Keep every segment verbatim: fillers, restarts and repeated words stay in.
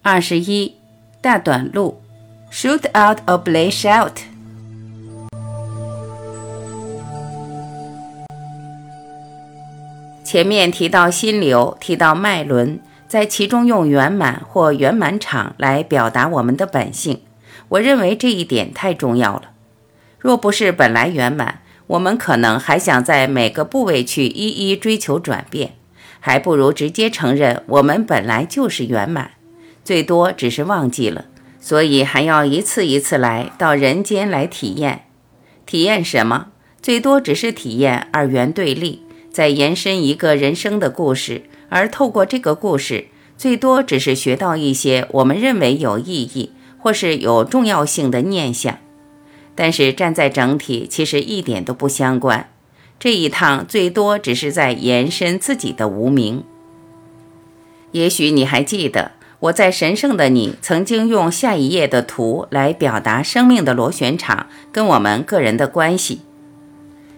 二十一，大短路 ，shoot out or blaze out。前面提到心流，提到脉轮，在其中用圆满或圆满场来表达我们的本性，我认为这一点太重要了。若不是本来圆满，我们可能还想在每个部位去一一追求转变，还不如直接承认我们本来就是圆满，最多只是忘记了，所以还要一次一次来到人间来体验。体验什么？最多只是体验二元对立，再延伸一个人生的故事，而透过这个故事，最多只是学到一些我们认为有意义或是有重要性的念想。但是站在整体其实一点都不相关，这一趟最多只是在延伸自己的无明。也许你还记得，我在《神圣的你》曾经用下一页的图来表达生命的螺旋场跟我们个人的关系。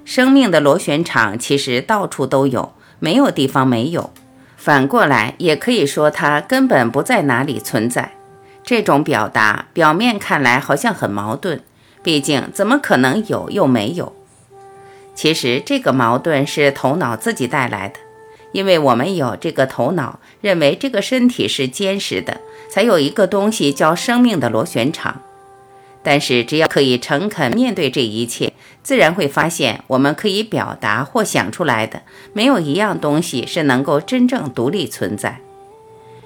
生命的螺旋场其实到处都有，没有地方没有，反过来也可以说它根本不在哪里存在。这种表达表面看来好像很矛盾，毕竟怎么可能有又没有？其实这个矛盾是头脑自己带来的，因为我们有这个头脑认为这个身体是坚实的，才有一个东西叫生命的螺旋场。但是只要可以诚恳面对这一切，自然会发现我们可以表达或想出来的没有一样东西是能够真正独立存在。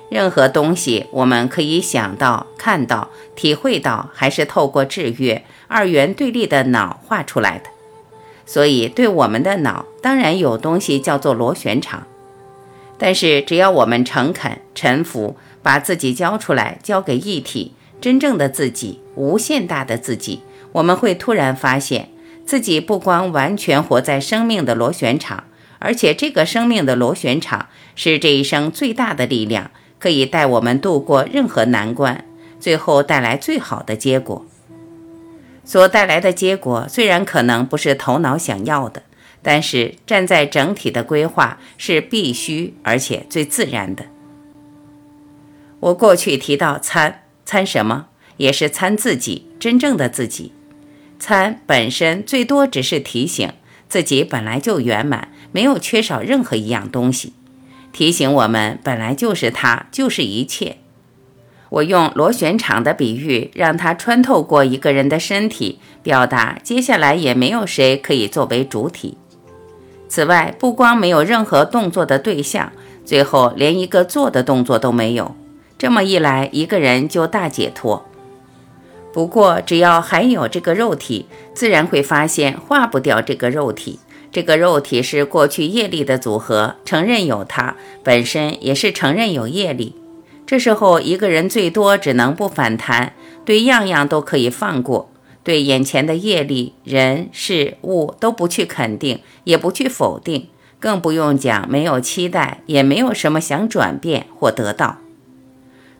任何东西我们可以想到、看到、体会到，还是透过制约二元对立的脑画出来的。所以对我们的脑当然有东西叫做螺旋场，但是只要我们诚恳、臣服，把自己交出来，交给一体真正的自己、无限大的自己，我们会突然发现自己不光完全活在生命的螺旋场，而且这个生命的螺旋场是这一生最大的力量，可以带我们度过任何难关，最后带来最好的结果。所带来的结果虽然可能不是头脑想要的，但是站在整体的规划是必须而且最自然的。我过去提到参，参什么？也是参自己，真正的自己。参本身最多只是提醒自己本来就圆满，没有缺少任何一样东西，提醒我们本来就是它，就是一切。我用螺旋场的比喻，让它穿透过一个人的身体，表达接下来也没有谁可以作为主体。此外，不光没有任何动作的对象，最后连一个做的动作都没有。这么一来，一个人就大解脱。不过，只要还有这个肉体，自然会发现化不掉这个肉体。这个肉体是过去业力的组合，承认有它，本身也是承认有业力。这时候一个人最多只能不反弹，对样样都可以放过，对眼前的业力、人、事、物都不去肯定，也不去否定，更不用讲没有期待，也没有什么想转变或得到。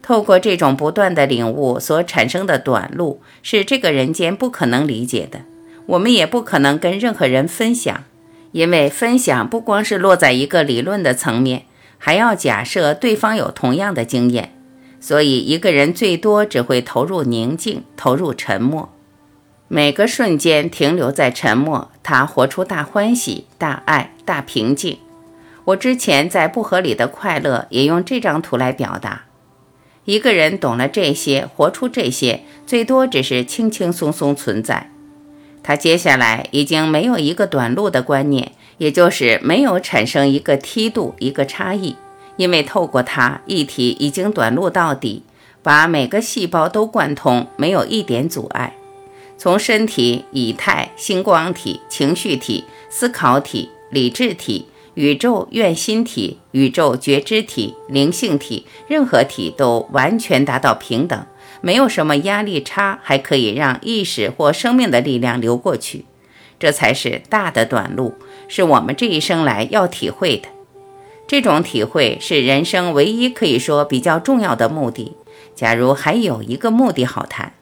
透过这种不断的领悟所产生的短路，是这个人间不可能理解的，我们也不可能跟任何人分享。因为分享不光是落在一个理论的层面，还要假设对方有同样的经验，所以一个人最多只会投入宁静，投入沉默。每个瞬间停留在沉默，他活出大欢喜、大爱、大平静。我之前在《不合理的快乐》也用这张图来表达。一个人懂了这些，活出这些，最多只是轻轻松松存在。他接下来已经没有一个短路的观念，也就是没有产生一个梯度、一个差异，因为透过它，一体已经短路到底，把每个细胞都贯通，没有一点阻碍。从身体、以太、星光体、情绪体、思考体、理智体、宇宙愿心体、宇宙觉知体、灵性体，任何体都完全达到平等，没有什么压力差，还可以让意识或生命的力量流过去。这才是大的短路，是我们这一生来要体会的。这种体会是人生唯一可以说比较重要的目的，假如还有一个目的好谈。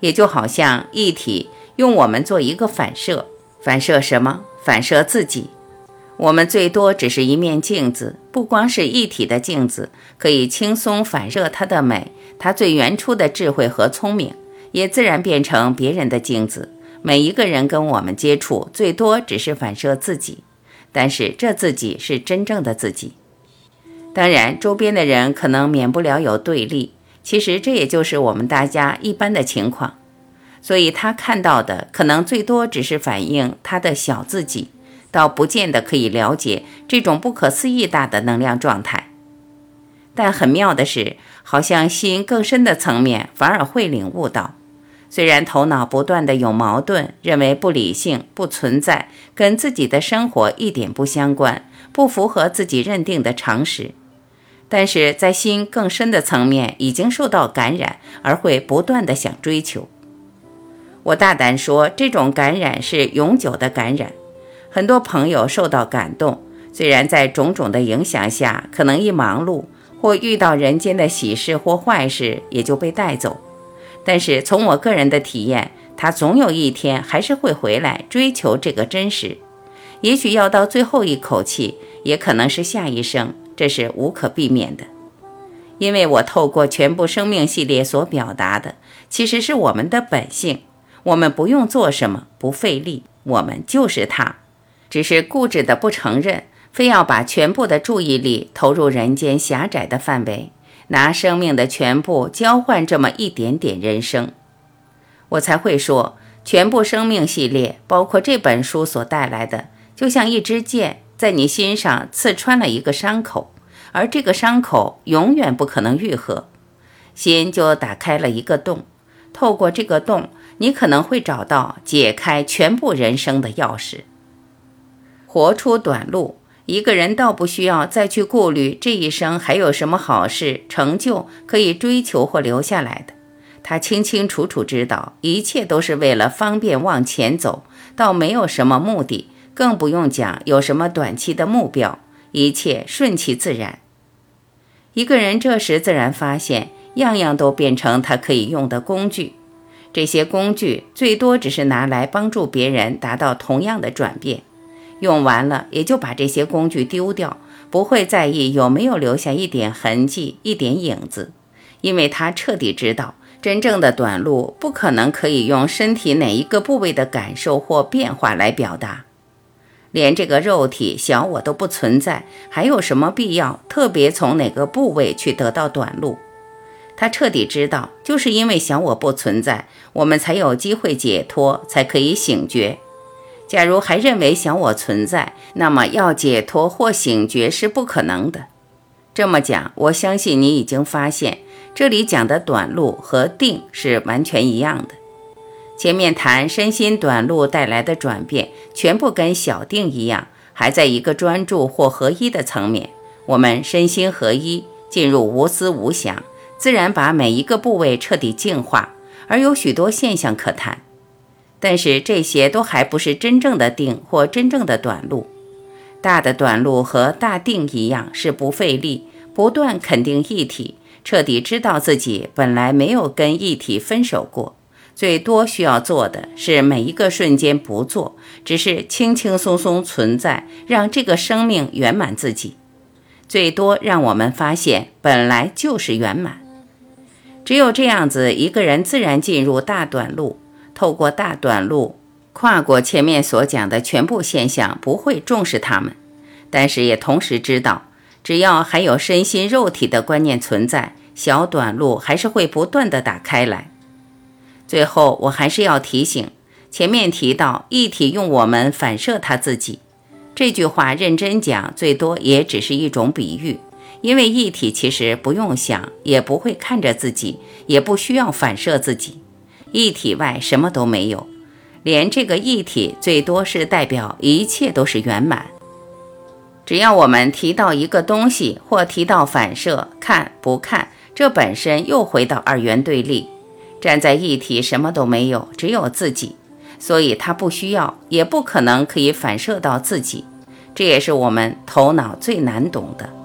也就好像一体用我们做一个反射，反射什么？反射自己。我们最多只是一面镜子，不光是一体的镜子，可以轻松反射它的美，它最原初的智慧和聪明，也自然变成别人的镜子。每一个人跟我们接触，最多只是反射自己，但是这自己是真正的自己。当然，周边的人可能免不了有对立，其实这也就是我们大家一般的情况。所以他看到的可能最多只是反映他的小自己，倒不见得可以了解这种不可思议大的能量状态。但很妙的是，好像心更深的层面反而会领悟到，虽然头脑不断的有矛盾，认为不理性、不存在，跟自己的生活一点不相关，不符合自己认定的常识，但是在心更深的层面已经受到感染，而会不断的想追求。我大胆说，这种感染是永久的感染。很多朋友受到感动，虽然在种种的影响下，可能一忙碌或遇到人间的喜事或坏事，也就被带走。但是从我个人的体验，他总有一天还是会回来追求这个真实，也许要到最后一口气，也可能是下一生，这是无可避免的。因为我透过全部生命系列所表达的，其实是我们的本性，我们不用做什么，不费力，我们就是他。只是固执的不承认，非要把全部的注意力投入人间狭窄的范围，拿生命的全部交换这么一点点人生。我才会说，全部生命系列，包括这本书所带来的，就像一支箭在你心上刺穿了一个伤口，而这个伤口永远不可能愈合。心就打开了一个洞，透过这个洞，你可能会找到解开全部人生的钥匙。活出短路，一个人倒不需要再去顾虑这一生还有什么好事、成就可以追求或留下来的。他清清楚楚知道，一切都是为了方便往前走，倒没有什么目的，更不用讲有什么短期的目标，一切顺其自然。一个人这时自然发现，样样都变成他可以用的工具，这些工具最多只是拿来帮助别人达到同样的转变。用完了也就把这些工具丢掉，不会在意有没有留下一点痕迹、一点影子，因为他彻底知道，真正的短路不可能可以用身体哪一个部位的感受或变化来表达。连这个肉体小我都不存在，还有什么必要特别从哪个部位去得到短路？他彻底知道，就是因为小我不存在，我们才有机会解脱，才可以醒觉。假如还认为小我存在，那么要解脱或醒觉是不可能的。这么讲，我相信你已经发现，这里讲的短路和定是完全一样的。前面谈身心短路带来的转变，全部跟小定一样，还在一个专注或合一的层面。我们身心合一，进入无私无想，自然把每一个部位彻底净化，而有许多现象可谈。但是这些都还不是真正的定或真正的短路。大的短路和大定一样，是不费力，不断肯定一体，彻底知道自己本来没有跟一体分手过，最多需要做的是每一个瞬间不做，只是轻轻松松存在，让这个生命圆满自己，最多让我们发现本来就是圆满。只有这样子，一个人自然进入大短路，透过大短路，跨过前面所讲的全部现象，不会重视它们，但是也同时知道，只要还有身心肉体的观念存在，小短路还是会不断的打开来。最后，我还是要提醒，前面提到一体用我们反射它自己，这句话认真讲，最多也只是一种比喻，因为一体其实不用想，也不会看着自己，也不需要反射自己。一体外什么都没有，连这个一体最多是代表一切都是圆满。只要我们提到一个东西或提到反射、看不看，这本身又回到二元对立。站在一体什么都没有，只有自己，所以它不需要，也不可能可以反射到自己，这也是我们头脑最难懂的。